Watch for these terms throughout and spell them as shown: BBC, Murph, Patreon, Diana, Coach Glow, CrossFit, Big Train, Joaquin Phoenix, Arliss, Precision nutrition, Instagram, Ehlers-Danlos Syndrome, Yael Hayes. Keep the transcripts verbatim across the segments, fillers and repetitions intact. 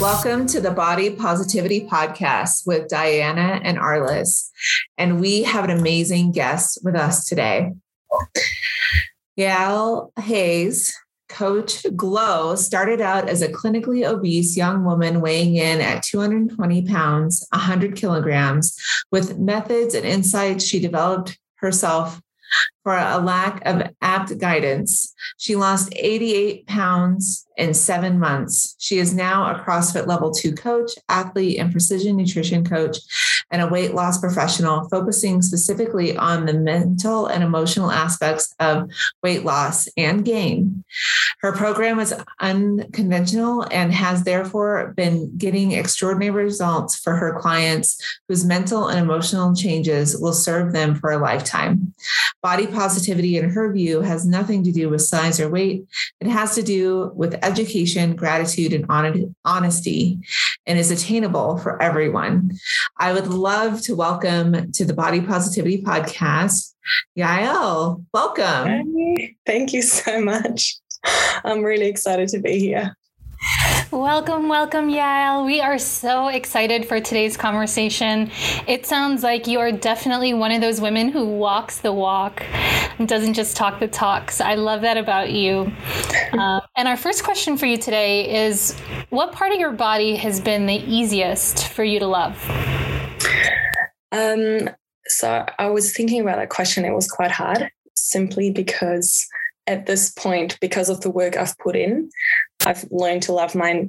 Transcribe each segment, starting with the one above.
Welcome to the Body Positivity Podcast with Diana and Arliss. And we have an amazing guest with us today. Yael Hayes, Coach Glow, started out as a clinically obese young woman weighing in at two hundred twenty pounds, one hundred kilograms, with methods and insights she developed herself for a lack of apt guidance. She lost eighty-eight pounds in seven months. She is now a CrossFit level two coach, athlete, and precision nutrition coach, and a weight loss professional focusing specifically on the mental and emotional aspects of weight loss and gain. Her program is unconventional and has therefore been getting extraordinary results for her clients whose mental and emotional changes will serve them for a lifetime. Body positivity, in her view, has nothing to do with size or weight. It has to do with education, gratitude, and honesty, and is attainable for everyone. I would love to welcome to the Body Positivity Podcast, Yael. Welcome. Hey, thank you so much. I'm really excited to be here. Welcome, welcome, Yael. We are so excited for today's conversation. It sounds like you are definitely one of those women who walks the walk and doesn't just talk the talks. I love that about you. Um, and our first question for you today is, what part of your body has been the easiest for you to love? Um, so I was thinking about that question. It was quite hard, simply because at this point, because of the work I've put in, I've learned to love my,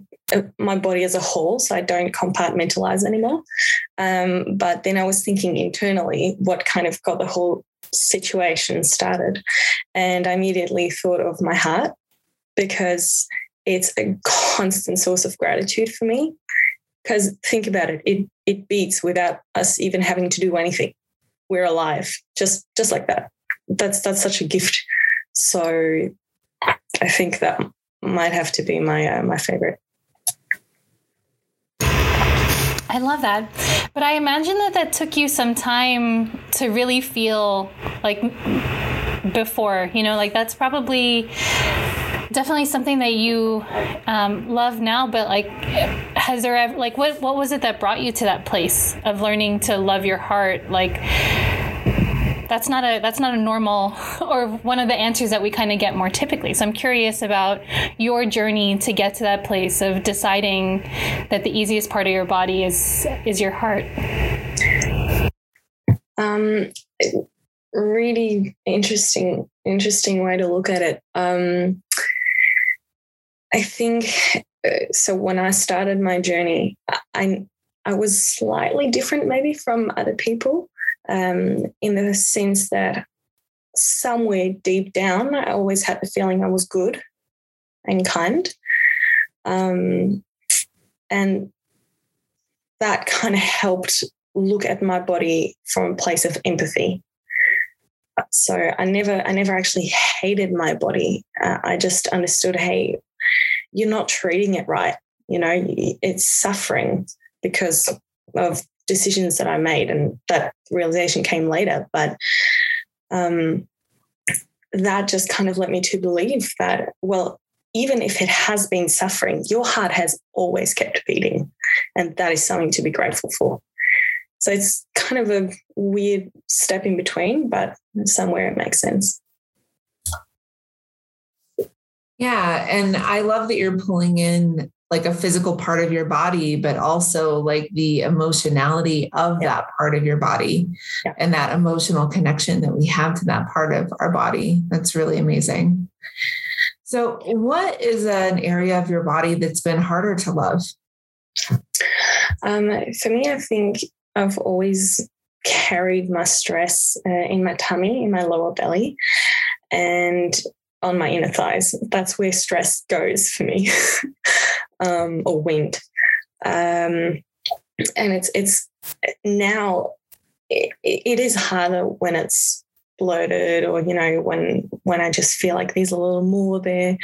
my body as a whole, so I don't compartmentalize anymore. Um, but then I was thinking internally what kind of got the whole situation started. And I immediately thought of my heart, because it's a constant source of gratitude for me. Because think about it, it, it beats without us even having to do anything. We're alive, just just like that. That's, that's such a gift. So I think that might have to be my uh, my favorite. I love that. But I imagine that that took you some time to really feel like before, you know, like that's probably definitely something that you um, love now, but like, has there ever, like, what, what was it that brought you to that place of learning to love your heart? Like, That's not a that's not a normal or one of the answers that we kind of get more typically. So I'm curious about your journey to get to that place of deciding that the easiest part of your body is is your heart. Um, really interesting interesting way to look at it. Um, I think so. When I started my journey, I I was slightly different, maybe from other people. Um, in the sense that somewhere deep down, I always had the feeling I was good and kind. Um, and that kind of helped look at my body from a place of empathy. So I never, I never actually hated my body. Uh, I just understood, hey, you're not treating it right. You know, it's suffering because of decisions that I made, and that realization came later, but um, that just kind of led me to believe that, well, even if it has been suffering, your heart has always kept beating, and that is something to be grateful for. So it's kind of a weird step in between, but somewhere it makes sense. Yeah, and I love that you're pulling in like a physical part of your body, but also like the emotionality of yeah. that part of your body yeah. and that emotional connection that we have to that part of our body. That's really amazing. So what is an area of your body that's been harder to love? Um, for me, I think I've always carried my stress uh, in my tummy, in my lower belly, and on my inner thighs. That's where stress goes for me. Um, or wind. Um, and it's it's now it, it is harder when it's bloated, or, you know, when when I just feel like there's a little more there.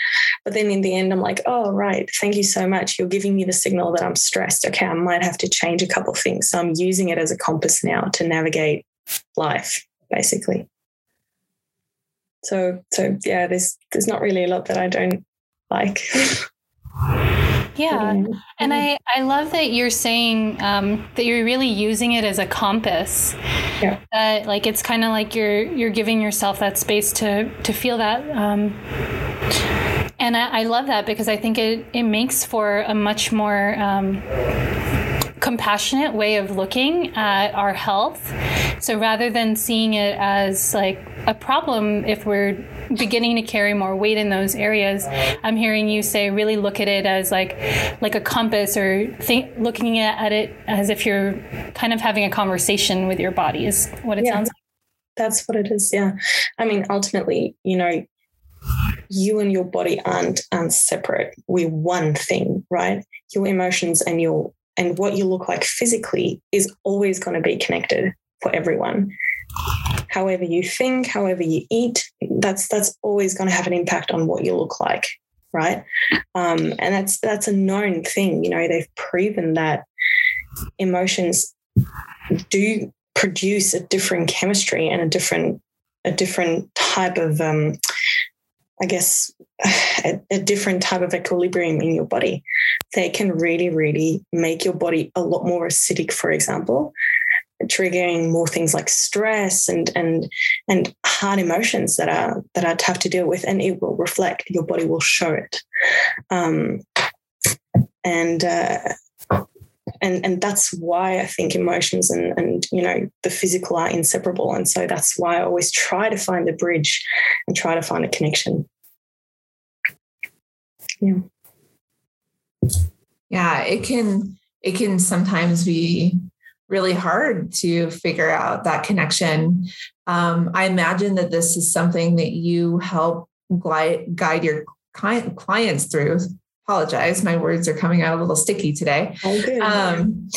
But then in the end, I'm like, oh, right, thank you so much. You're giving me the signal that I'm stressed. Okay, I might have to change a couple of things. So I'm using it as a compass now to navigate life, basically. So so yeah, there's there's not really a lot that I don't like. Yeah. And, and I, I love that you're saying um, that you're really using it as a compass. Yeah. That, like, it's kind of like you're you're giving yourself that space to to feel that. Um, and I, I love that, because I think it, it makes for a much more um, compassionate way of looking at our health. So rather than seeing it as like a problem if we're beginning to carry more weight in those areas, I'm hearing you say really look at it as like like a compass, or think looking at it as if you're kind of having a conversation with your body is what it yeah, sounds like. That's what it is. Yeah. I mean, ultimately, you know, you and your body aren't, aren't separate. We're one thing, right? Your emotions and your and what you look like physically is always going to be connected for everyone. However you think, however you eat, that's that's always going to have an impact on what you look like, right? Um, and that's that's a known thing. You know, they've proven that emotions do produce a different chemistry and a different a different type of, um, I guess, a, a different type of equilibrium in your body. They can really, really make your body a lot more acidic, for example, triggering more things like stress and and and hard emotions that are that are tough to deal with, and it will reflect. Your body will show it, um, and uh, and and that's why I think emotions and and you know the physical are inseparable, and so that's why I always try to find the bridge and try to find a connection. Yeah. Yeah, it can it can sometimes be really hard to figure out that connection. Um, I imagine that this is something that you help glide, guide your client, clients through. Apologize, my words are coming out a little sticky today. Okay. Um,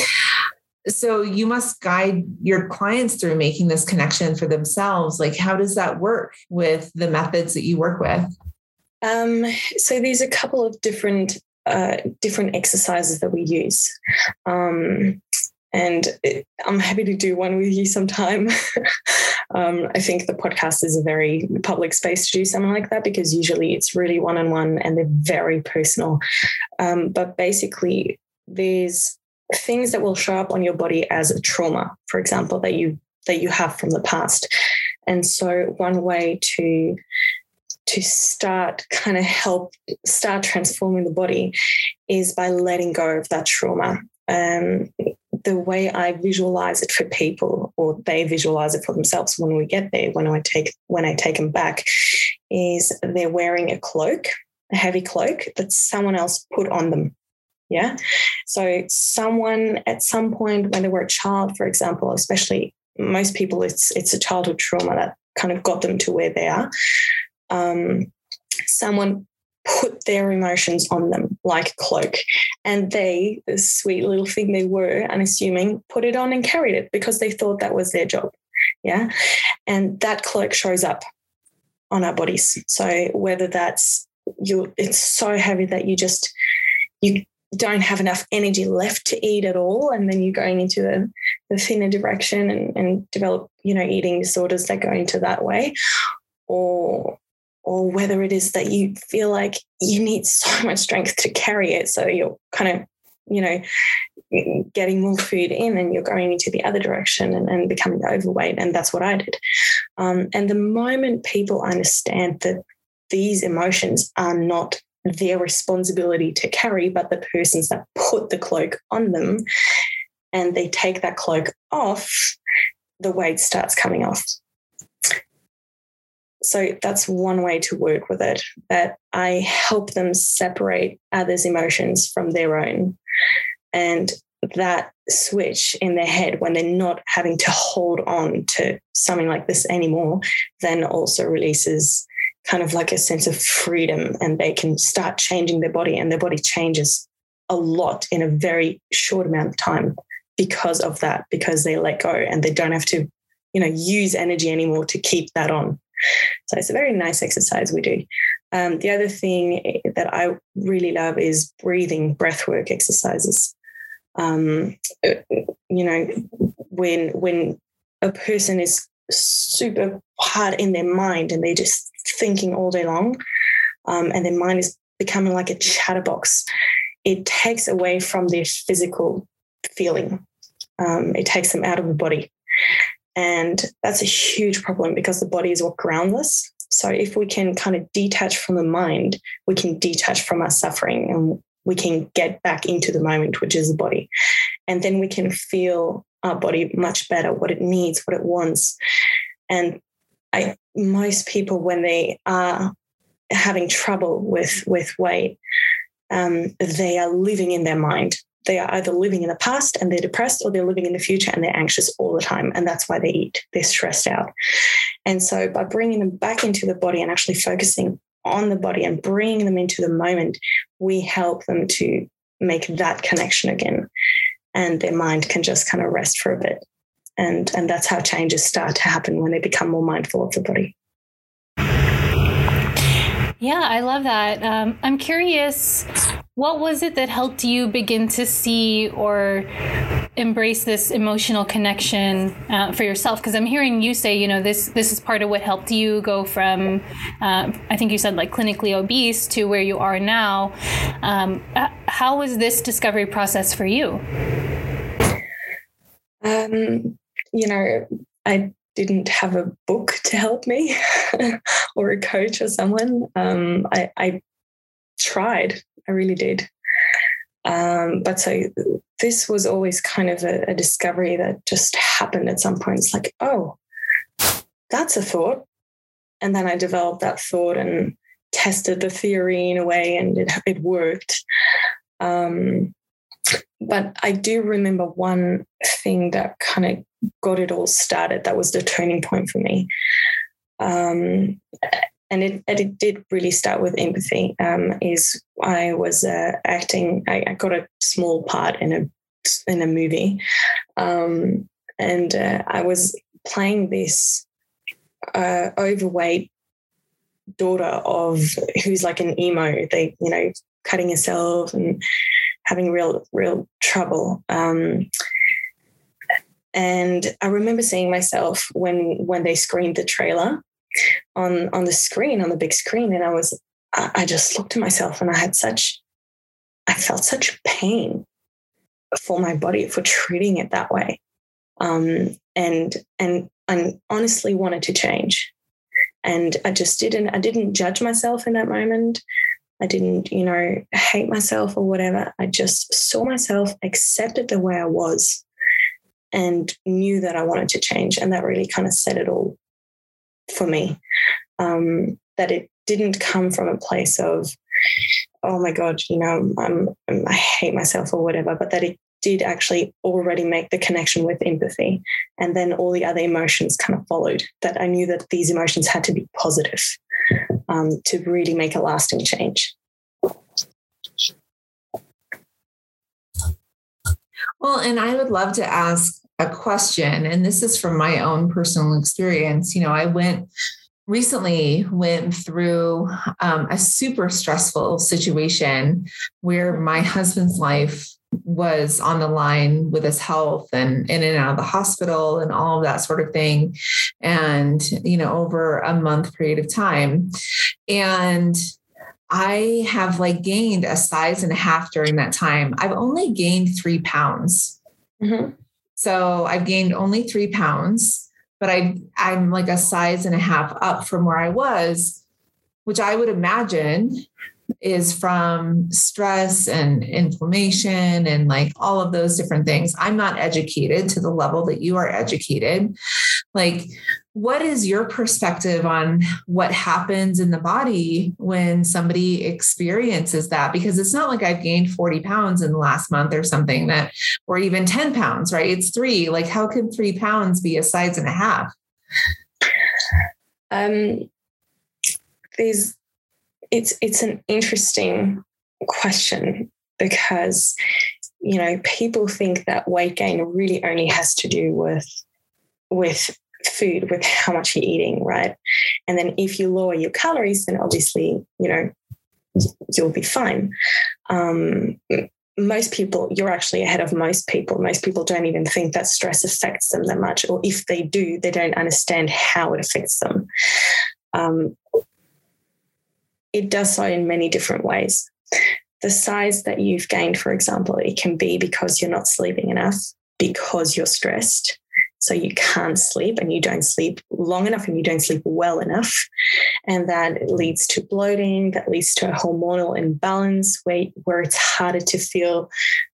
so you must guide your clients through making this connection for themselves. Like, how does that work with the methods that you work with? Um, so there's a couple of different Uh, different exercises that we use. Um, and it, I'm happy to do one with you sometime. um, I think the podcast is a very public space to do something like that, because usually it's really one-on-one and they're very personal. Um, but basically there's things that will show up on your body as a trauma, for example, that you, that you have from the past. And so one way to to start kind of help start transforming the body is by letting go of that trauma. Um, the way I visualize it for people, or they visualize it for themselves when we get there, when I take, when I take them back, is they're wearing a cloak, a heavy cloak that someone else put on them. Yeah. So someone at some point when they were a child, for example, especially most people, it's, it's a childhood trauma that kind of got them to where they are. Um, someone put their emotions on them like a cloak, and they, the sweet little thing they were, unassuming, put it on and carried it because they thought that was their job. Yeah. And that cloak shows up on our bodies. So whether that's you, it's so heavy that you just, you don't have enough energy left to eat at all. And then you're going into the, the thinner direction and, and develop, you know, eating disorders that go into that way, or, or whether it is that you feel like you need so much strength to carry it, so you're kind of, you know, getting more food in and you're going into the other direction and, and becoming overweight. And that's what I did. Um, and the moment people understand that these emotions are not their responsibility to carry, but the persons that put the cloak on them, and they take that cloak off, the weight starts coming off. So that's one way to work with it, that I help them separate others' emotions from their own. And that switch in their head, when they're not having to hold on to something like this anymore, then also releases kind of like a sense of freedom, and they can start changing their body, and their body changes a lot in a very short amount of time because of that, because they let go and they don't have to, you know, use energy anymore to keep that on. So it's a very nice exercise we do. Um, the other thing that I really love is breathing, breath work exercises. Um, you know, when when a person is super hard in their mind and they're just thinking all day long, um, and their mind is becoming like a chatterbox, it takes away from their physical feeling. Um, it takes them out of the body. And that's a huge problem because the body is what grounds us. So if we can kind of detach from the mind, we can detach from our suffering and we can get back into the moment, which is the body. And then we can feel our body much better, what it needs, what it wants. And I, most people, when they are having trouble with, with weight, um, they are living in their mind. They are either living in the past and they're depressed, or they're living in the future and they're anxious all the time. And that's why they eat. They're stressed out. And so by bringing them back into the body and actually focusing on the body and bringing them into the moment, we help them to make that connection again. And their mind can just kind of rest for a bit. And, and that's how changes start to happen when they become more mindful of the body. Yeah, I love that. Um, I'm curious, what was it that helped you begin to see or embrace this emotional connection uh, for yourself? Because I'm hearing you say, you know, this this is part of what helped you go from, uh, I think you said like clinically obese to where you are now. Um, how was this discovery process for you? Um, you know, I didn't have a book to help me or a coach or someone. Um, I, I tried, I really did. Um, but so this was always kind of a, a discovery that just happened at some point. It's like, oh, that's a thought. And then I developed that thought and tested the theory in a way, and it, it worked. Um, but I do remember one thing that kind of got it all started. That was the turning point for me. Um, and it, and it did really start with empathy. Um, is I was uh, acting, I, I got a small part in a, in a movie. Um, and uh, I was playing this uh, overweight daughter of, who's like an emo, they, you know, cutting herself and having real, real trouble. Um, And I remember seeing myself when when they screened the trailer on, on the screen, on the big screen. And I was, I just looked at myself and I had such, I felt such pain for my body for treating it that way. Um, and, and I honestly wanted to change. And I just didn't, I didn't judge myself in that moment. I didn't, you know, hate myself or whatever. I just saw myself, accepted the way I was, and knew that I wanted to change. And that really kind of said it all for me, um, that it didn't come from a place of, oh my God, you know, I'm, I'm, I hate myself or whatever, but that it did actually already make the connection with empathy. And then all the other emotions kind of followed, that I knew that these emotions had to be positive um, to really make a lasting change. Well, and I would love to ask a question, and this is from my own personal experience. You know, I went recently went through um, a super stressful situation where my husband's life was on the line with his health, and in and out of the hospital and all of that sort of thing. And, you know, over a month period of time. And I have like gained a size and a half during that time. I've only gained three pounds. Mm-hmm. So I've gained only three pounds, but I, I'm like a size and a half up from where I was, which I would imagine is from stress and inflammation and like all of those different things. I'm not educated to the level that you are educated. Like, what is your perspective on what happens in the body when somebody experiences that? Because it's not like I've gained forty pounds in the last month or something, that, or even ten pounds, right? It's three. Like, how can three pounds be a size and a half? Um, there's, it's, it's an interesting question because, you know, people think that weight gain really only has to do with, with, food, with how much you're eating, right? And then if you lower your calories, then obviously, you know, you'll be fine. Um, most people, you're actually ahead of most people. Most people don't even think that stress affects them that much, or if they do, they don't understand how it affects them. Um, it does so in many different ways. the size that you've gained, for example, it can be because you're not sleeping enough, because you're stressed. So you can't sleep and you don't sleep long enough and you don't sleep well enough. And that leads to bloating, that leads to a hormonal imbalance where, where it's harder to feel,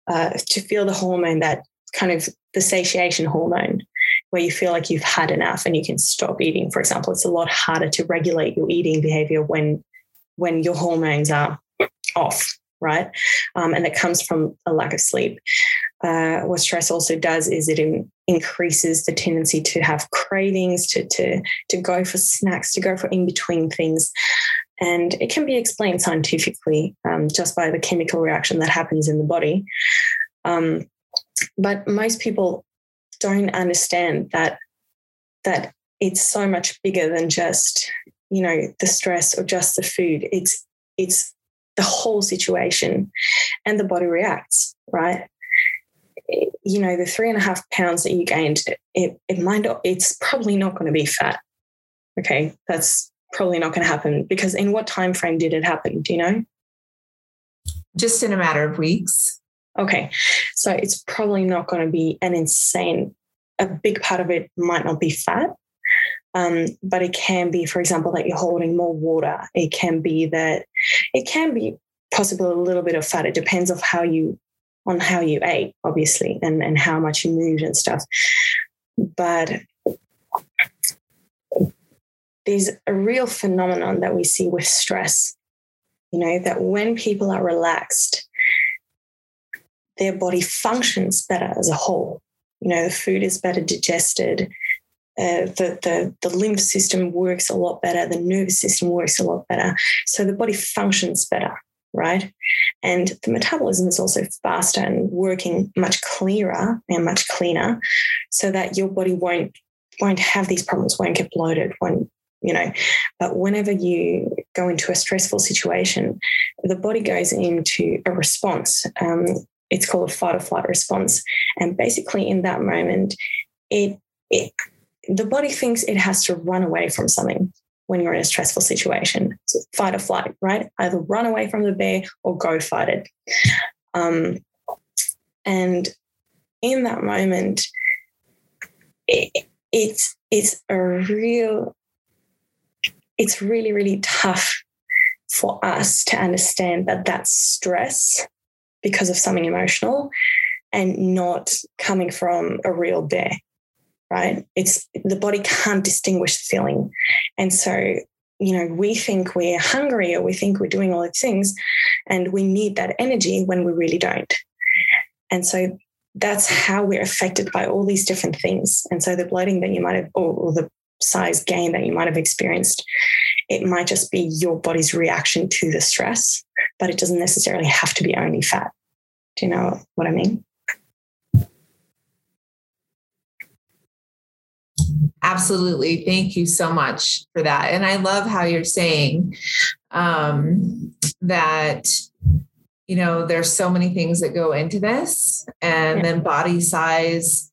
uh, to feel the hormone, that kind of the satiation hormone, where you feel like you've had enough and you can stop eating, for example. It's a lot harder to regulate your eating behavior when, when your hormones are off, right? Um, and it comes from a lack of sleep. Uh, what stress also does is it in, increases the tendency to have cravings, to, to, to go for snacks, to go for in-between things. And it can be explained scientifically um, just by the chemical reaction that happens in the body. Um, but most people don't understand that, that it's so much bigger than just, you know, the stress or just the food. It's, it's the whole situation, and the body reacts, right? You know, the three and a half pounds that you gained, it, it might not, it's probably not going to be fat. Okay. That's probably not going to happen, because in what time frame did it happen? Do you know? Just in a matter of weeks. Okay. So it's probably not going to be an insane, a big part of it might not be fat. Um, but it can be, for example, that you're holding more water. It can be that it can be possibly a little bit of fat. It depends on how you, on how you ate, obviously, and, and how much you moved and stuff. But there's a real phenomenon that we see with stress, you know, that when people are relaxed, their body functions better as a whole. You know, the food is better digested. Uh, the, the, the lymph system works a lot better. The nervous system works a lot better. So the body functions better, right? And the metabolism is also faster and working much clearer and much cleaner, so that your body won't won't have these problems, won't get bloated, won't, you know. But whenever you go into a stressful situation, the body goes into a response. Um, it's called a fight or flight response. And basically in that moment, it, it the body thinks it has to run away from something. When you're in a stressful situation, so fight or flight, right? Either run away from the bear or go fight it. Um, and in that moment, it, it's it's a real, it's really, really tough for us to understand that that's stress because of something emotional and not coming from a real bear. Right? It's the body can't distinguish the feeling. And so, you know, we think we're hungry or we think we're doing all these things and we need that energy when we really don't. And so that's how we're affected by all these different things. And so the bloating that you might have, or, or the size gain that you might have experienced, it might just be your body's reaction to the stress, but it doesn't necessarily have to be only fat. Do you know what I mean? Absolutely. Thank you so much for that. And I love how you're saying um, that, you know, there's so many things that go into this, and yeah. Then body size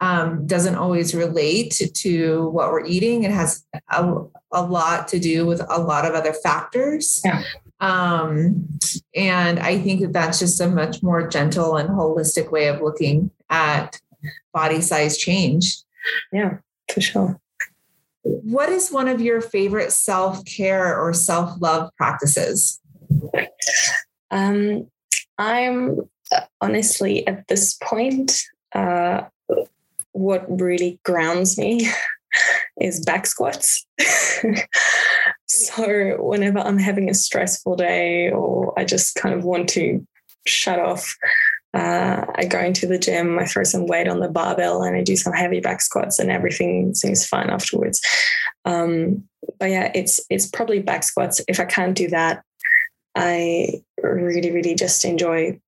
um, doesn't always relate to, to what we're eating. It has a, a lot to do with a lot of other factors. Yeah. Um, and I think that that's just a much more gentle and holistic way of looking at body size change. Yeah, for sure. What is one of your favorite self-care or self-love practices? Um, I'm honestly at this point, uh, what really grounds me is back squats. So whenever I'm having a stressful day or I just kind of want to shut off, Uh, I go into the gym, I throw some weight on the barbell and I do some heavy back squats and everything seems fine afterwards. Um, but yeah, it's, it's probably back squats. If I can't do that, I really, really just enjoy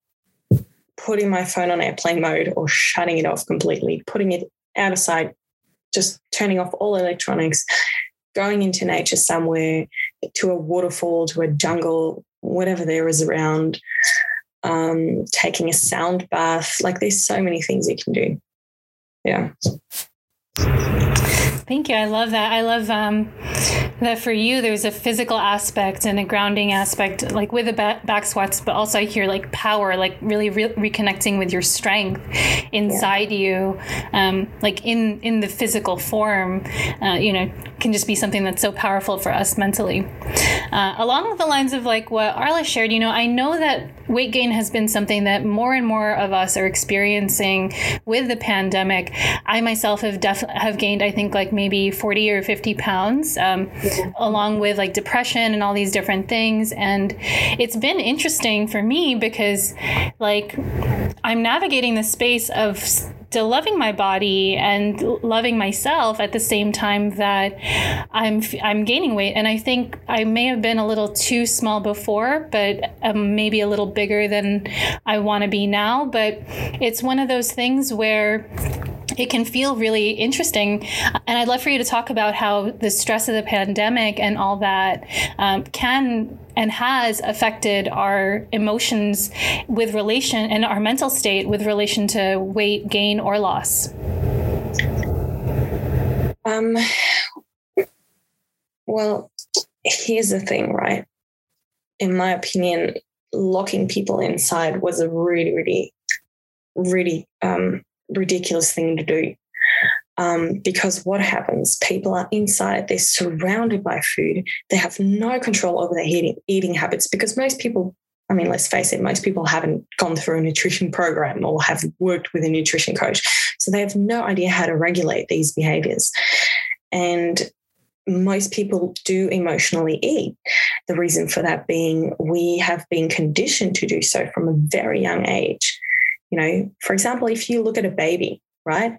putting my phone on airplane mode or shutting it off completely, putting it out of sight, just turning off all electronics, going into nature somewhere, to a waterfall, to a jungle, whatever there is around. Um, taking a sound bath, like there's so many things you can do. Yeah. Thank you. I love that. I love um, that for you, there's a physical aspect and a grounding aspect, like with the back squats, but also I hear like power, like really re- reconnecting with your strength inside yeah. you, um, like in, in the physical form, uh, you know, can just be something that's so powerful for us mentally. Uh, along with the lines of like what Arliss shared, you know, I know that weight gain has been something that more and more of us are experiencing with the pandemic. I myself have def- have gained, I think, like maybe forty or fifty pounds, um, yeah. along with like depression and all these different things. And it's been interesting for me because like I'm navigating the space of still loving my body and loving myself at the same time that I'm I'm gaining weight. And I think I may have been a little too small before, but um, maybe a little bigger than I want to be now. But it's one of those things where it can feel really interesting. And I'd love for you to talk about how the stress of the pandemic and all that um, can and has affected our emotions with relation and our mental state with relation to weight gain or loss. Um, well, here's the thing, right? In my opinion, locking people inside was a really, really, really um, ridiculous thing to do. Um, because what happens? People are inside, they're surrounded by food. They have no control over their eating, eating habits because most people, I mean, let's face it, most people haven't gone through a nutrition program or have worked with a nutrition coach. So they have no idea how to regulate these behaviors. And most people do emotionally eat. The reason for that being we have been conditioned to do so from a very young age. You know, for example, if you look at a baby, right?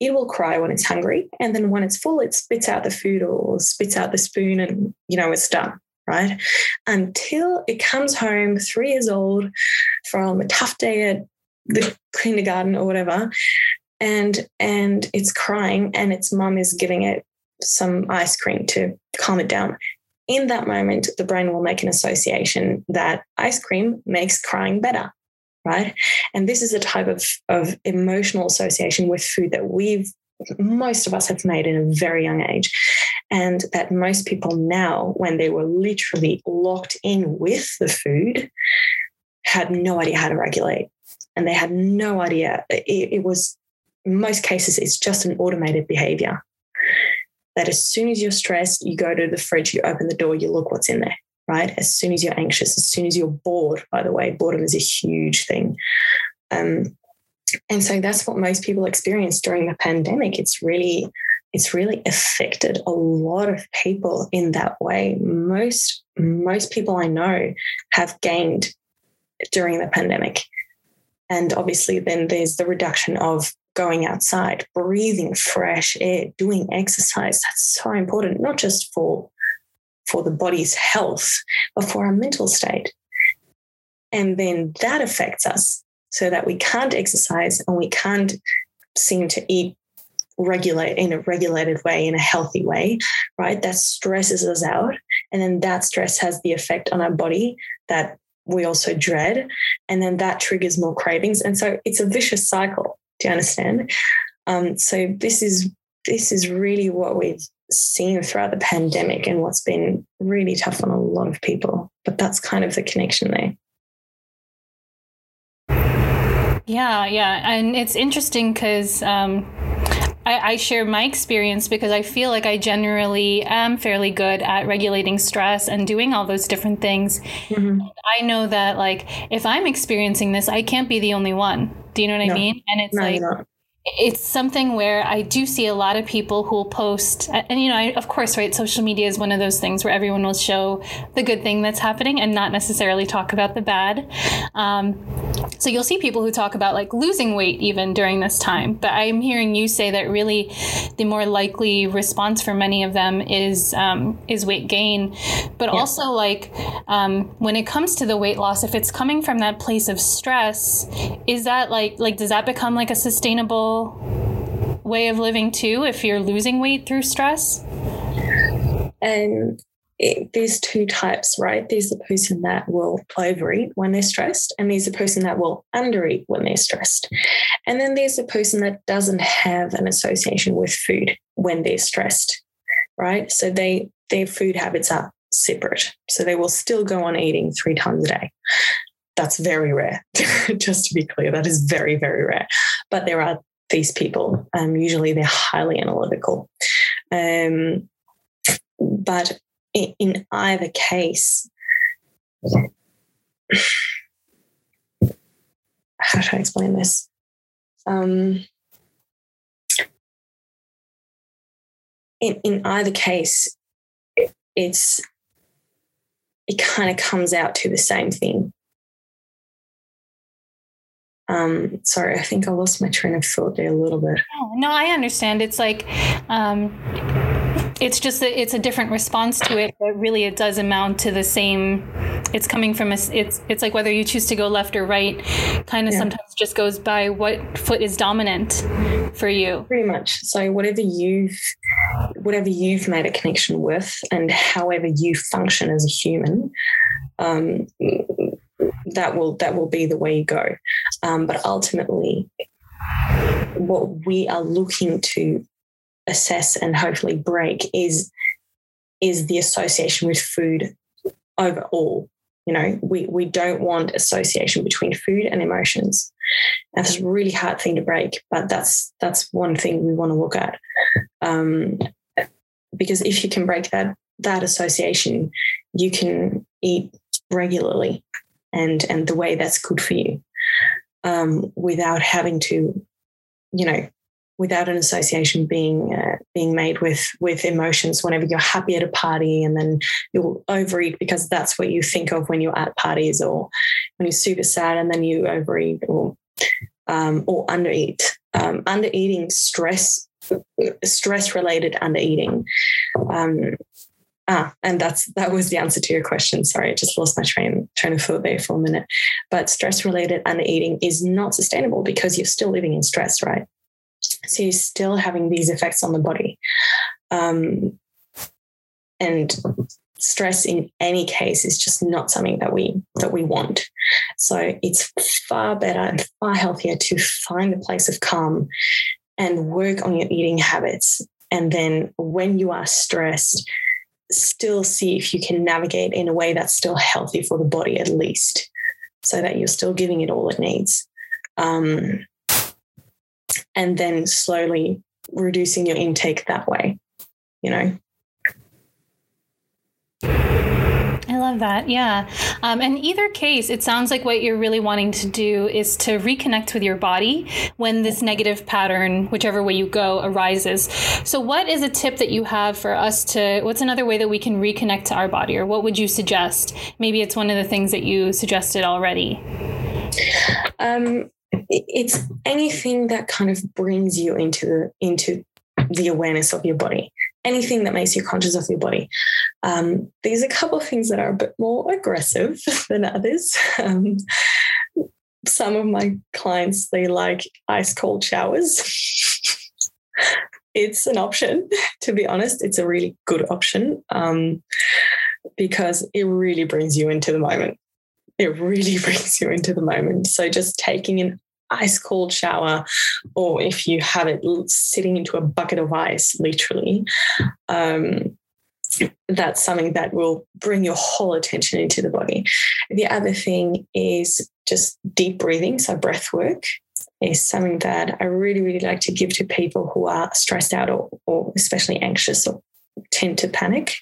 It will cry when it's hungry. And then when it's full, it spits out the food or spits out the spoon and, you know, it's done, right? Until it comes home three years old from a tough day at the kindergarten or whatever. And, and it's crying and its mum is giving it some ice cream to calm it down. In that moment, the brain will make an association that ice cream makes crying better. Right. And this is a type of, of emotional association with food that we've, most of us have made in a very young age. And that most people now, when they were literally locked in with the food, had no idea how to regulate. And they had no idea. It, it was, in most cases, it's just an automated behavior. That as soon as you're stressed, you go to the fridge, you open the door, you look what's in there. Right? As soon as you're anxious, as soon as you're bored, by the way, boredom is a huge thing. Um, and so that's what most people experience during the pandemic. It's really, it's really affected a lot of people in that way. Most, most people I know have gained during the pandemic. And obviously then there's the reduction of going outside, breathing fresh air, doing exercise. That's so important, not just for for the body's health, but for our mental state. And then that affects us so that we can't exercise and we can't seem to eat regulate in a regulated way, in a healthy way, right? That stresses us out. And then that stress has the effect on our body that we also dread. And then that triggers more cravings. And so it's a vicious cycle. Do you understand? Um, so this is, this is really what we've seen throughout the pandemic and what's been really tough on a lot of people, but that's kind of the connection there. Yeah. Yeah. And it's interesting because, um, I, I share my experience because I feel like I generally am fairly good at regulating stress and doing all those different things. Mm-hmm. I know that like, if I'm experiencing this, I can't be the only one. Do you know what no. I mean? And it's no, like, no. It's something where I do see a lot of people who will post and, you know, I, of course, right. Social media is one of those things where everyone will show the good thing that's happening and not necessarily talk about the bad. Um, so you'll see people who talk about like losing weight even during this time. But I'm hearing you say that really the more likely response for many of them is um, is weight gain. But yeah. also like um, when it comes to the weight loss, if it's coming from that place of stress, is that like like does that become like a sustainable way of living too if you're losing weight through stress? And it, there's two types, right? There's the person that will overeat when they're stressed, and there's the person that will undereat when they're stressed. And then there's the person that doesn't have an association with food when they're stressed, right? So they their food habits are separate. So they will still go on eating three times a day. That's very rare. Just to be clear, that is very, very rare. But there are these people. Um, usually they're highly analytical. Um, but in, in either case, how do I explain this? Um, in, in either case, it, it's it kind of comes out to the same thing. Um, sorry, I think I lost my train of thought there a little bit. Oh, no, I understand. It's like, um, it's just a, it's a different response to it, but really it does amount to the same. It's coming from a, it's, it's like whether you choose to go left or right, kind of yeah. sometimes just goes by what foot is dominant for you. Pretty much. So whatever you've, whatever you've made a connection with, and however you function as a human, um, that will that will be the way you go. Um, but ultimately, what we are looking to assess and hopefully break is is the association with food overall. You know, we we don't want association between food and emotions. And that's a really hard thing to break, but that's that's one thing we want to look at. Um, because if you can break that that association, you can eat regularly and and the way that's good for you, um, without having to, you know, without an association being uh, being made with with emotions. Whenever you're happy at a party and then you'll overeat because that's what you think of when you're at parties, or when you're super sad and then you overeat, or um, or undereat. Um, undereating, stress, stress-related undereating. Um, Ah, and that's that was the answer to your question. Sorry, I just lost my train, train of thought there for a minute. But stress-related undereating is not sustainable because you're still living in stress, right? So you're still having these effects on the body. Um, and stress in any case is just not something that we that we want. So it's far better and far healthier to find a place of calm and work on your eating habits. And then when you are stressed, still see if you can navigate in a way that's still healthy for the body, at least, so that you're still giving it all it needs. Um, and then slowly reducing your intake that way, you know. I love that. Yeah. Um, in either case, it sounds like what you're really wanting to do is to reconnect with your body when this negative pattern, whichever way you go, arises. So what is a tip that you have for us to, what's another way that we can reconnect to our body, or what would you suggest? Maybe it's one of the things that you suggested already. Um, it's anything that kind of brings you into the, into the awareness of your body. Anything that makes you conscious of your body. Um, there's a couple of things that are a bit more aggressive than others. Um, some of my clients, they like ice cold showers. It's an option, to be honest. It's a really good option, um, because it really brings you into the moment. It really brings you into the moment. So just taking an ice cold shower, or if you have it sitting into a bucket of ice, literally, um, that's something that will bring your whole attention into the body. The other thing is just deep breathing. So breath work is something that I really, really like to give to people who are stressed out, or, or especially anxious, or tend to panic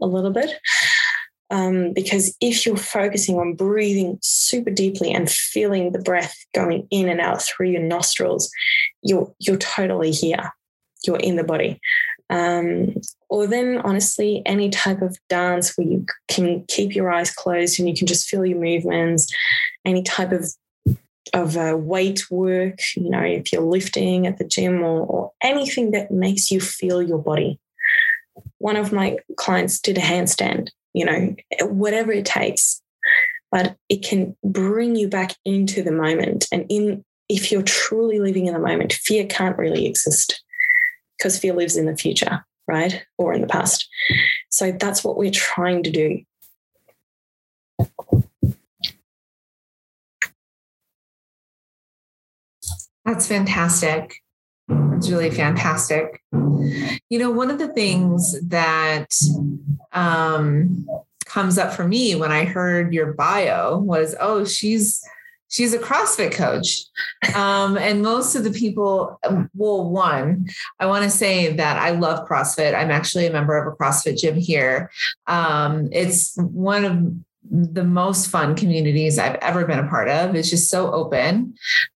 a little bit. Um, because if you're focusing on breathing super deeply and feeling the breath going in and out through your nostrils, you're you're totally here. You're in the body. Um, or then, honestly, any type of dance where you can keep your eyes closed and you can just feel your movements, any type of of uh, weight work, you know, if you're lifting at the gym, or, or anything that makes you feel your body. One of my clients did a handstand. You know, whatever it takes, but it can bring you back into the moment. And in if you're truly living in the moment, fear can't really exist, because fear lives in the future. right? Or in the past. So that's what we're trying to do. That's fantastic. It's really fantastic. You know, one of the things that um, comes up for me when I heard your bio was, oh, she's she's a CrossFit coach. Um, and most of the people, well, one, I want to say that I love CrossFit. I'm actually a member of a CrossFit gym here. Um, it's one of the most fun communities I've ever been a part of. It's just so open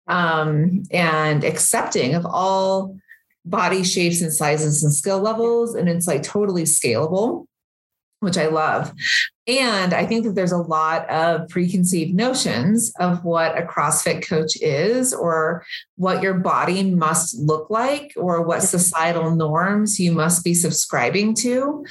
um, and accepting of all body shapes and sizes and skill levels. And it's like totally scalable, which I love. And I think that there's a lot of preconceived notions of what a CrossFit coach is, or what your body must look like, or what societal norms you must be subscribing to.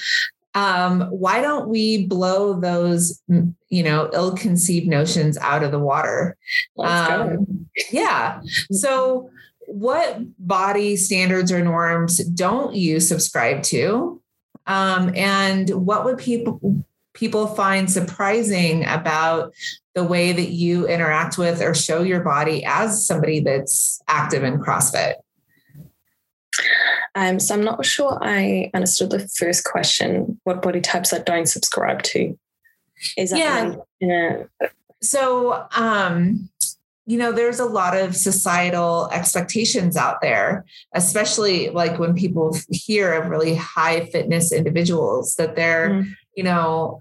Um, why don't we blow those, you know, ill-conceived notions out of the water? Let's um, go. Yeah. So what body standards or norms don't you subscribe to? Um, and what would people, people find surprising about the way that you interact with or show your body as somebody that's active in CrossFit? Um, so I'm not sure I understood the first question, what body types I don't subscribe to. Is that yeah. yeah. So, um, you know, there's a lot of societal expectations out there, especially like when people hear of really high fitness individuals, that they're, mm. you know,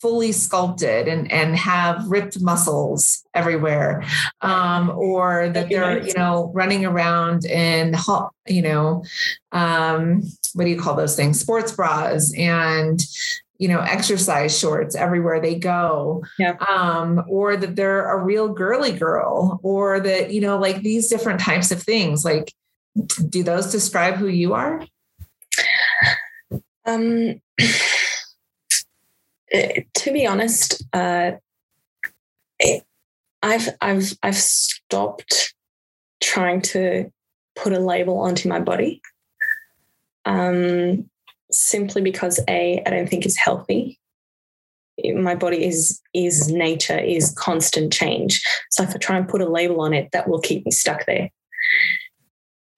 fully sculpted and, and have ripped muscles everywhere. Um, or that they're, you know, running around in, you know, um, what do you call those things? Sports bras and, you know, exercise shorts everywhere they go. Yeah. Um, or that they're a real girly girl, or that, you know, like these different types of things, like, do those describe who you are? Um, It, to be honest, uh, it, I've I've I've stopped trying to put a label onto my body, um, simply because A, I don't think it's healthy. My body is is nature, is constant change. So if I try and put a label on it, that will keep me stuck there,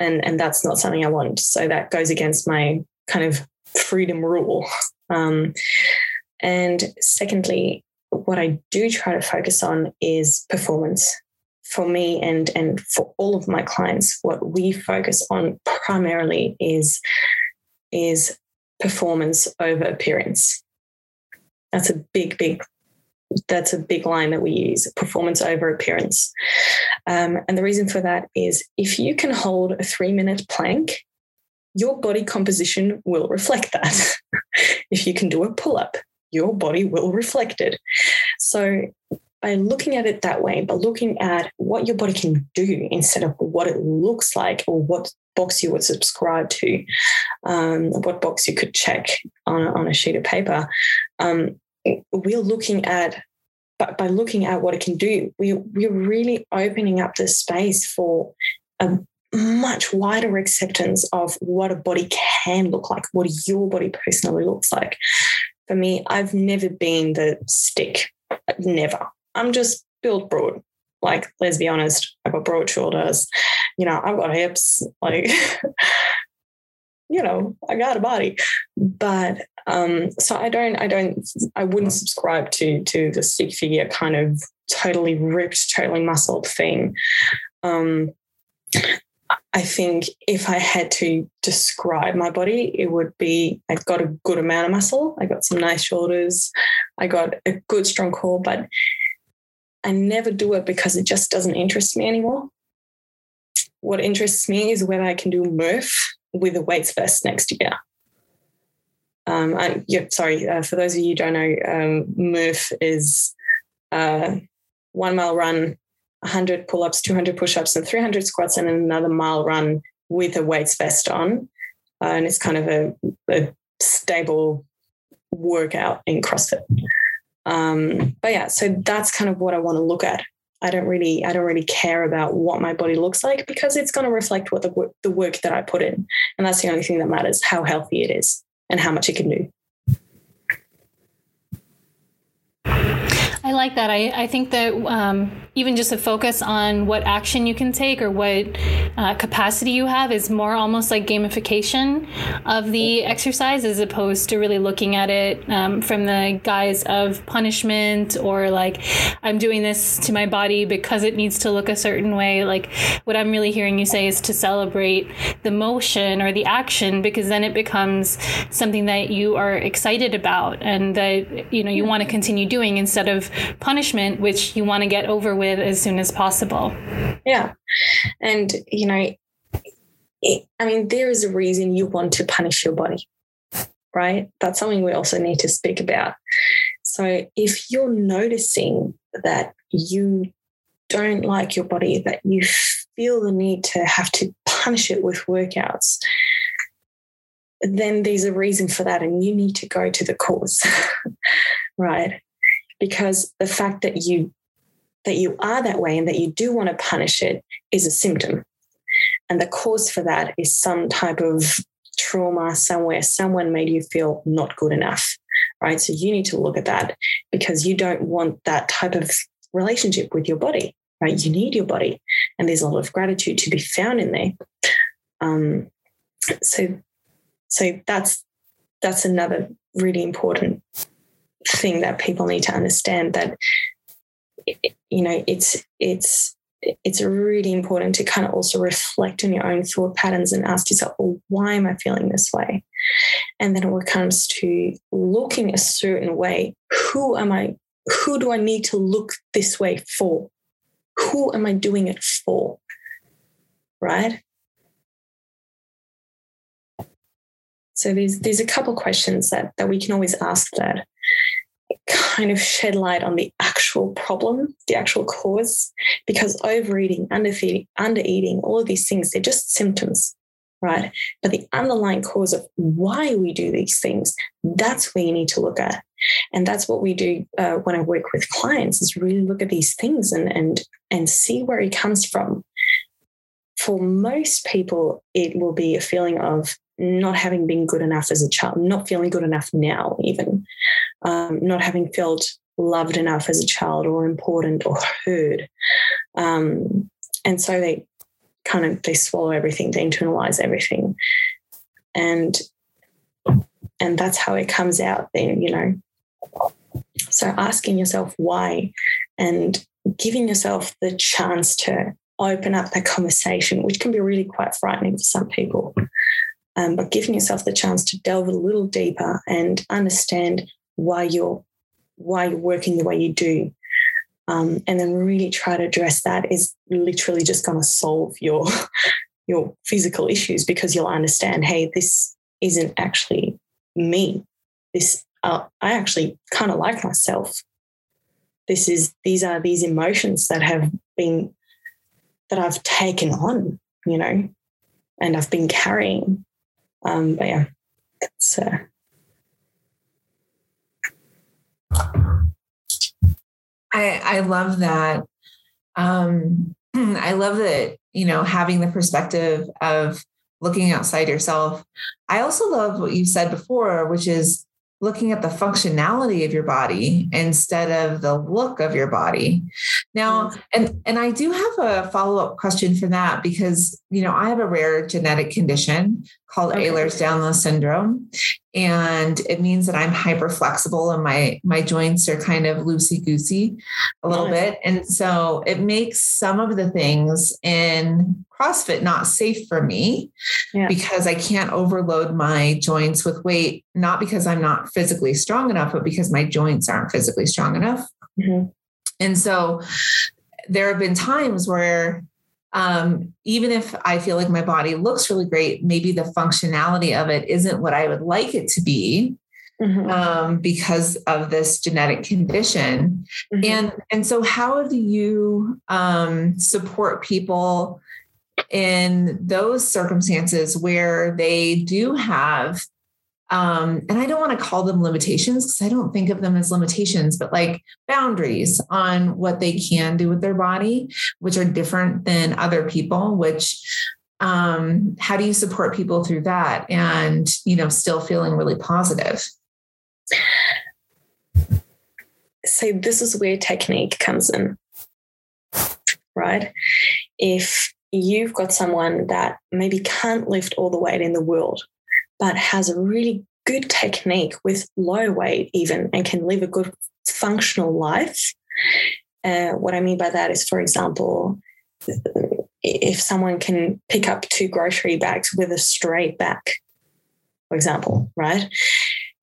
and and that's not something I want. So that goes against my kind of freedom rule. Um, And secondly, what I do try to focus on is performance. For me and, and for all of my clients, what we focus on primarily is, is performance over appearance. That's a big, big, that's a big line that we use, performance over appearance. Um, and the reason for that is if you can hold a three-minute plank, your body composition will reflect that. If you can do a pull-up, your body will reflect it. So by looking at it that way, by looking at what your body can do instead of what it looks like or what box you would subscribe to, um, what box you could check on, on a sheet of paper, um, we're looking at, but by looking at what it can do, we, we're really opening up the space for a much wider acceptance of what a body can look like, what your body personally looks like. For me, I've never been the stick, never. I'm just built broad. Like, let's be honest, I've got broad shoulders. You know, I've got hips. Like, you know, I got a body. But um, so I don't, I don't, I wouldn't subscribe to to the stick figure kind of totally ripped, totally muscled thing. Um, I think if I had to describe my body, it would be I've got a good amount of muscle. I got some nice shoulders. I got a good strong core, but I never do it because it just doesn't interest me anymore. What interests me is whether I can do Murph with a weights vest next year. Um, I, yeah, sorry, uh, for those of you who don't know, um, Murph is uh, one mile run, one hundred pull-ups, two hundred push-ups, and three hundred squats, and another mile run with a weights vest on. Uh, and it's kind of a, a stable workout in CrossFit. Um, but yeah, so that's kind of what I want to look at. I don't really, I don't really care about what my body looks like, because it's going to reflect what the, the work that I put in. And that's the only thing that matters, how healthy it is and how much it can do. I like that. I, I think that um, even just a focus on what action you can take or what uh, capacity you have is more almost like gamification of the exercise, as opposed to really looking at it um, from the guise of punishment or like, I'm doing this to my body because it needs to look a certain way. Like, what I'm really hearing you say is to celebrate the motion or the action, because then it becomes something that you are excited about and that, you know, you want to continue doing, instead of punishment, which you want to get over with as soon as possible. Yeah. And, you know, it, I mean, there is a reason you want to punish your body, right? That's something we also need to speak about. So if you're noticing that you don't like your body, that you feel the need to have to punish it with workouts, then there's a reason for that, and you need to go to the cause, right? Because the fact that you that you are that way and that you do want to punish it is a symptom. And the cause for that is some type of trauma somewhere. Someone made you feel not good enough, right? So you need to look at that, because you don't want that type of relationship with your body, right? You need your body. And there's a lot of gratitude to be found in there. Um, so, so that's that's another really important thing that people need to understand, that, you know, it's it's it's really important to kind of also reflect on your own thought patterns and ask yourself, well, why am I feeling this way? And then when it comes to looking a certain way, who am I, who do I need to look this way for? Who am I doing it for? Right? So there's there's a couple questions that that we can always ask that kind of shed light on the actual problem, the actual cause, because overeating, underfeeding, undereating, all of these things, they're just symptoms, right? But the underlying cause of why we do these things, that's where you need to look at. And that's what we do uh, when I work with clients, is really look at these things and and and see where it comes from. For most people, it will be a feeling of not having been good enough as a child, not feeling good enough now even, um, not having felt loved enough as a child or important or heard. Um, and so they kind of, they swallow everything, they internalize everything. And, and that's how it comes out then, you know. So asking yourself why and giving yourself the chance to open up that conversation, which can be really quite frightening for some people. Um, but giving yourself the chance to delve a little deeper and understand why you're why you're working the way you do, um, and then really try to address that is literally just going to solve your your physical issues, because you'll understand, hey, this isn't actually me. This uh, I actually kind of like myself. This is these are these emotions that have been that I've taken on, you know, and I've been carrying. Um, but yeah, it's, uh... I, I love that. Um, I love that, you know, having the perspective of looking outside yourself. I also love what you said before, which is looking at the functionality of your body instead of the look of your body. Now, and, and I do have a follow-up question for that, because, you know, I have a rare genetic condition called okay. Ehlers-Danlos Syndrome. And it means that I'm hyperflexible and my, my joints are kind of loosey-goosey a little nice. bit. And so it makes some of the things in CrossFit not safe for me yeah. because I can't overload my joints with weight, not because I'm not physically strong enough, but because my joints aren't physically strong enough. Mm-hmm. And so there have been times where Um, even if I feel like my body looks really great, maybe the functionality of it isn't what I would like it to be, mm-hmm. um, because of this genetic condition. Mm-hmm. And, and so how do you, um, support people in those circumstances where they do have Um, and I don't want to call them limitations because I don't think of them as limitations, but like boundaries on what they can do with their body, which are different than other people, which, um, how do you support people through that? And, you know, still feeling really positive. So this is where technique comes in, right? If you've got someone that maybe can't lift all the weight in the world, but has a really good technique with low weight even and can live a good functional life. Uh, what I mean by that is, for example, if someone can pick up two grocery bags with a straight back, for example, right,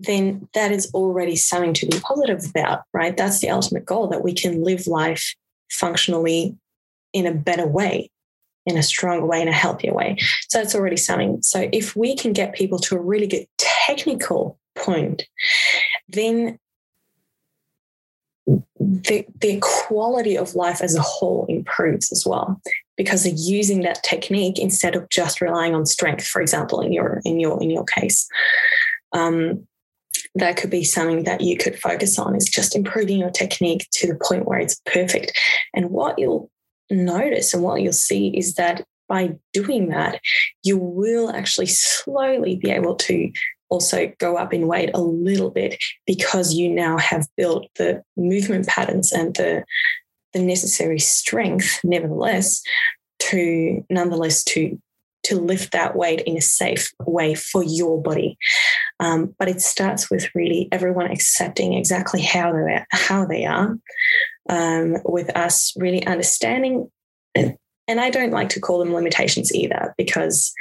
then that is already something to be positive about, right? That's the ultimate goal, that we can live life functionally in a better way, in a stronger way, in a healthier way. So it's already something. So if we can get people to a really good technical point, then the, the quality of life as a whole improves as well, because they're using that technique instead of just relying on strength, for example, in your, in your, in your case. Um, that could be something that you could focus on, is just improving your technique to the point where it's perfect. And what you'll notice and what you'll see is that by doing that, you will actually slowly be able to also go up in weight a little bit, because you now have built the movement patterns and the the necessary strength nevertheless to nonetheless to to lift that weight in a safe way for your body. Um, but it starts with really everyone accepting exactly how they are, how they are. Um, with us really understanding, and I don't like to call them limitations either, because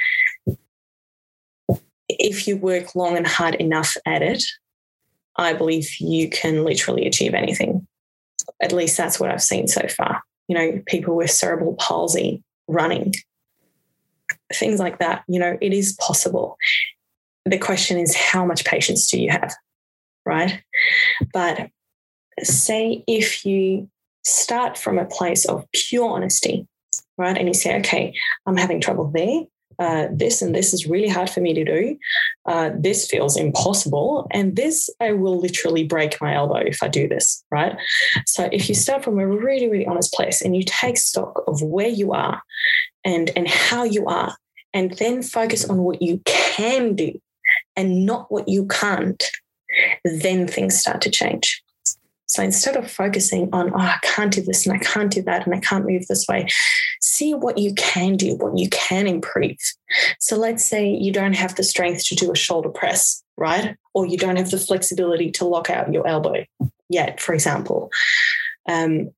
if you work long and hard enough at it, I believe you can literally achieve anything. At least that's what I've seen so far. You know, people with cerebral palsy running, things like that. You know, it is possible. The question is, how much patience do you have, right? But say if you start from a place of pure honesty, right? And you say, okay, I'm having trouble there. Uh, this and this is really hard for me to do. Uh, this feels impossible. And this, I will literally break my elbow if I do this, right? So if you start from a really, really honest place and you take stock of where you are and, and how you are, and then focus on what you can do and not what you can't, then things start to change. So instead of focusing on, oh, I can't do this and I can't do that and I can't move this way, see what you can do, what you can improve. So let's say you don't have the strength to do a shoulder press, right? Or you don't have the flexibility to lock out your elbow yet, for example. Um,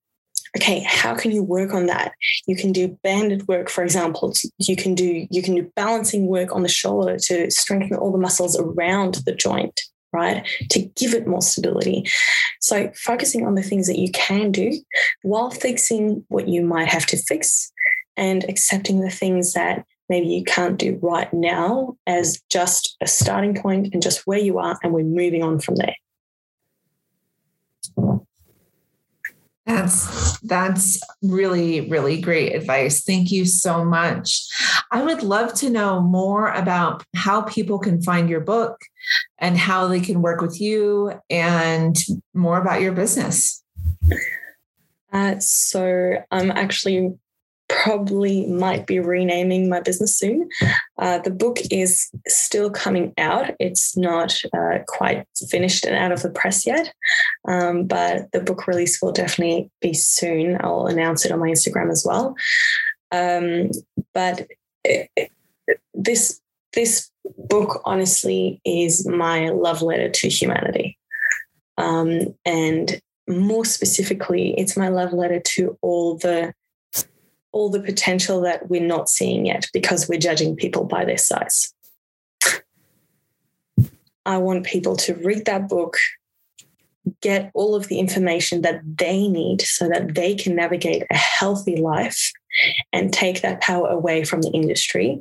okay, how can you work on that? You can do banded work, for example. You can do, you can do balancing work on the shoulder to strengthen all the muscles around the joint, right, to give it more stability. So focusing on the things that you can do while fixing what you might have to fix, and accepting the things that maybe you can't do right now as just a starting point and just where you are, and we're moving on from there. That's, that's really, really great advice. Thank you so much. I would love to know more about how people can find your book and how they can work with you and more about your business. Uh, so I'm actually probably might be renaming my business soon. Uh, the book is still coming out. It's not uh, quite finished and out of the press yet, um, but the book release will definitely be soon. I'll announce it on my Instagram as well. Um, but it, it, this this book honestly is my love letter to humanity, um, and more specifically, it's my love letter to all the all the potential that we're not seeing yet because we're judging people by their size. I want people to read that book, get all of the information that they need so that they can navigate a healthy life and take that power away from the industry,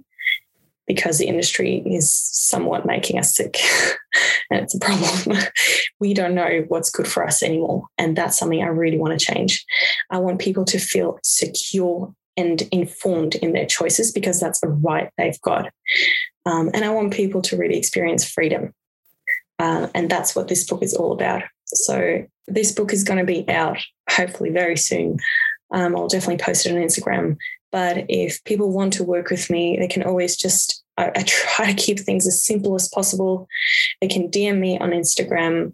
because the industry is somewhat making us sick and it's a problem. We don't know what's good for us anymore, and that's something I really want to change. I want people to feel secure and informed in their choices, because that's a right they've got. Um, and I want people to really experience freedom, Uh, and that's what this book is all about. So this book is going to be out hopefully very soon. Um, I'll definitely post it on Instagram. But if people want to work with me, they can always just, I, I try to keep things as simple as possible. They can D M me on Instagram.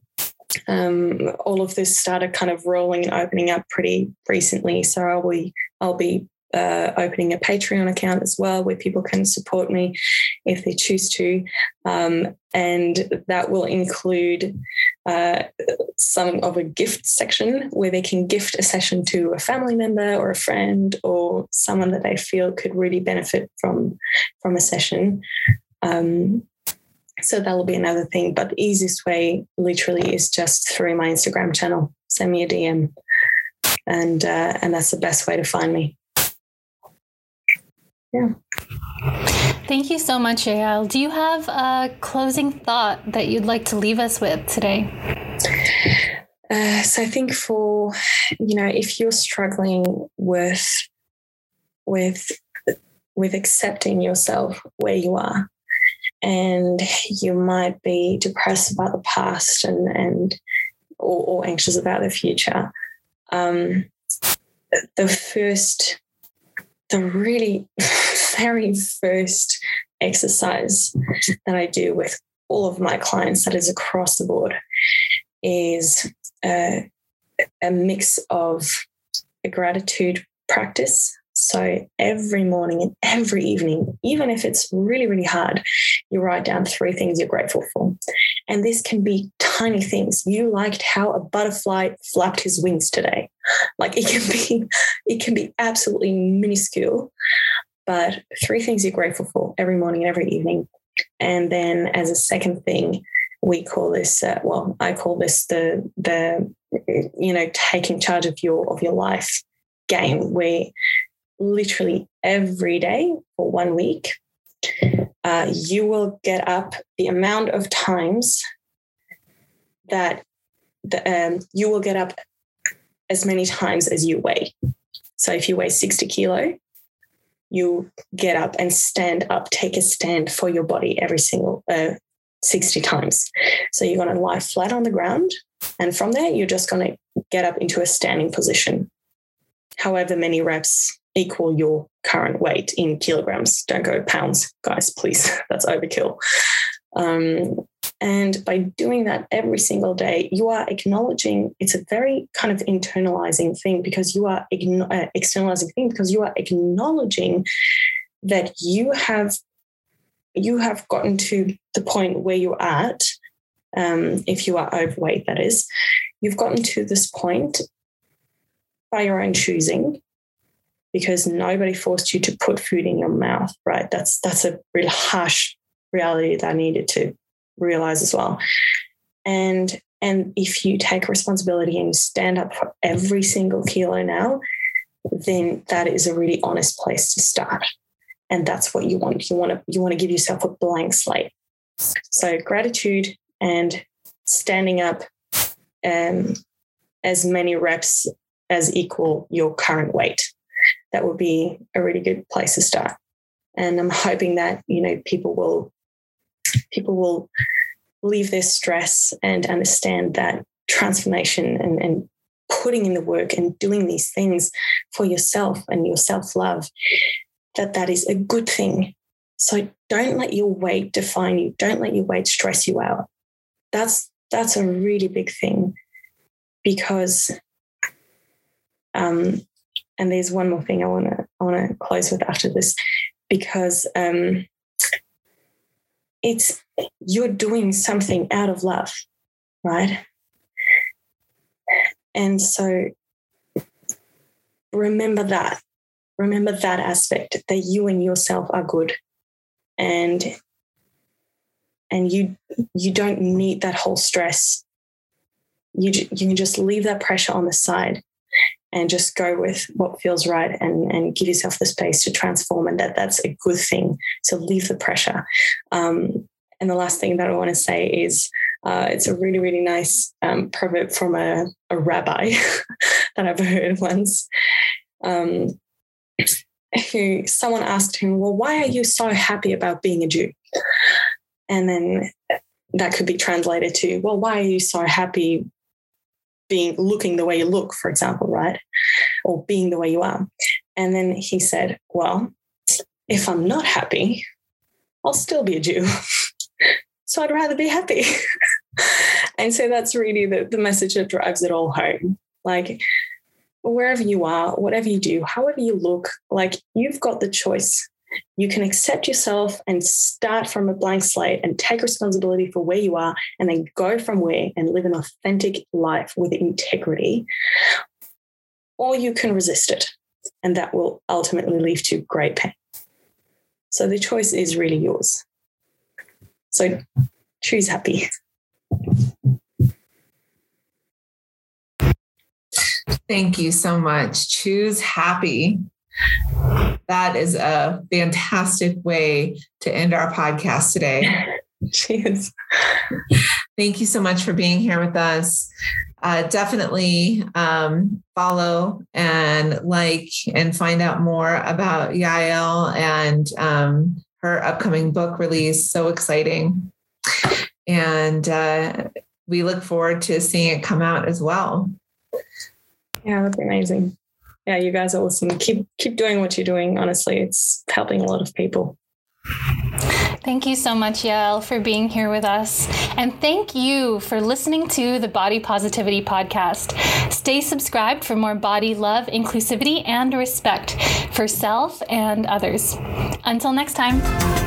Um, all of this started kind of rolling and opening up pretty recently. So I'll be, I'll be uh, opening a Patreon account as well, where people can support me if they choose to. Um, and that will include uh, some of a gift section where they can gift a session to a family member or a friend or someone that they feel could really benefit from, from a session. Um, So that will be another thing. But the easiest way literally is just through my Instagram channel. Send me a D M. And uh, and that's the best way to find me. Yeah. Thank you so much, Yael. Do you have a closing thought that you'd like to leave us with today? Uh, so I think for, you know, if you're struggling with with with accepting yourself where you are, and you might be depressed about the past and, and or, or anxious about the future. Um, the first, the really very first exercise that I do with all of my clients that is across the board is a, a mix of a gratitude practice. So every morning and every evening, even if it's really, really hard, you write down three things you're grateful for. And this can be tiny things. You liked how a butterfly flapped his wings today. Like it can be, it can be absolutely minuscule, but three things you're grateful for every morning and every evening. And then as a second thing, we call this, uh, well, I call this the, the, you know, taking charge of your, of your life game, where literally every day for one week, uh, you will get up the amount of times that the, um, you will get up as many times as you weigh. So if you weigh sixty kilo, you get up and stand up, take a stand for your body every single uh, sixty times. So you're going to lie flat on the ground. And from there, you're just going to get up into a standing position. However many reps equal your current weight in kilograms. Don't go pounds, guys, please. That's overkill. Um, and by doing that every single day, you are acknowledging, it's a very kind of internalizing thing because you are igno- uh, externalizing thing because you are acknowledging that you have, you have gotten to the point where you're at. Um, if you are overweight, that is, you've gotten to this point by your own choosing, because nobody forced you to put food in your mouth, right? That's that's a really harsh reality that I needed to realize as well. And and if you take responsibility and stand up for every single kilo now, then that is a really honest place to start. And that's what you want. You want to you want to give yourself a blank slate. So gratitude and standing up um, as many reps as equal your current weight. That would be a really good place to start. And I'm hoping that, you know, people will people will leave their stress and understand that transformation and, and putting in the work and doing these things for yourself and your self-love, that that is a good thing. So don't let your weight define you. Don't let your weight stress you out. That's that's a really big thing because um and there's one more thing I want to I want to close with after this, because um, it's you're doing something out of love, right? And so remember that, remember that aspect that you and yourself are good, and and you you don't need that whole stress. You you can just leave that pressure on the side. And just go with what feels right and, and give yourself the space to transform, and that that's a good thing. So leave the pressure. Um, and the last thing that I want to say is uh, it's a really, really nice um, proverb from a, a rabbi that I've heard once. Um, who someone asked him, well, why are you so happy about being a Jew? And then that could be translated to, well, why are you so happy being looking the way you look, for example, right? Or being the way you are. And then he said, well, if I'm not happy, I'll still be a Jew. So I'd rather be happy. And so that's really the, the message that drives it all home. Like, wherever you are, whatever you do, however you look, like, you've got the choice. You can accept yourself and start from a blank slate and take responsibility for where you are, and then go from where and live an authentic life with integrity. Or you can resist it, and that will ultimately lead to great pain. So the choice is really yours. So choose happy. Thank you so much. Choose happy. That is a fantastic way to end our podcast today. Cheers. Thank you so much for being here with us. Uh, definitely um, follow and like and find out more about Yael and um, her upcoming book release. So exciting. And uh, we look forward to seeing it come out as well. Yeah, that'd be amazing. Yeah, you guys are awesome. Keep keep doing what you're doing. Honestly, it's helping a lot of people. Thank you so much, Yael, for being here with us. And thank you for listening to the Body Positivity Podcast. Stay subscribed for more body love, inclusivity, and respect for self and others. Until next time.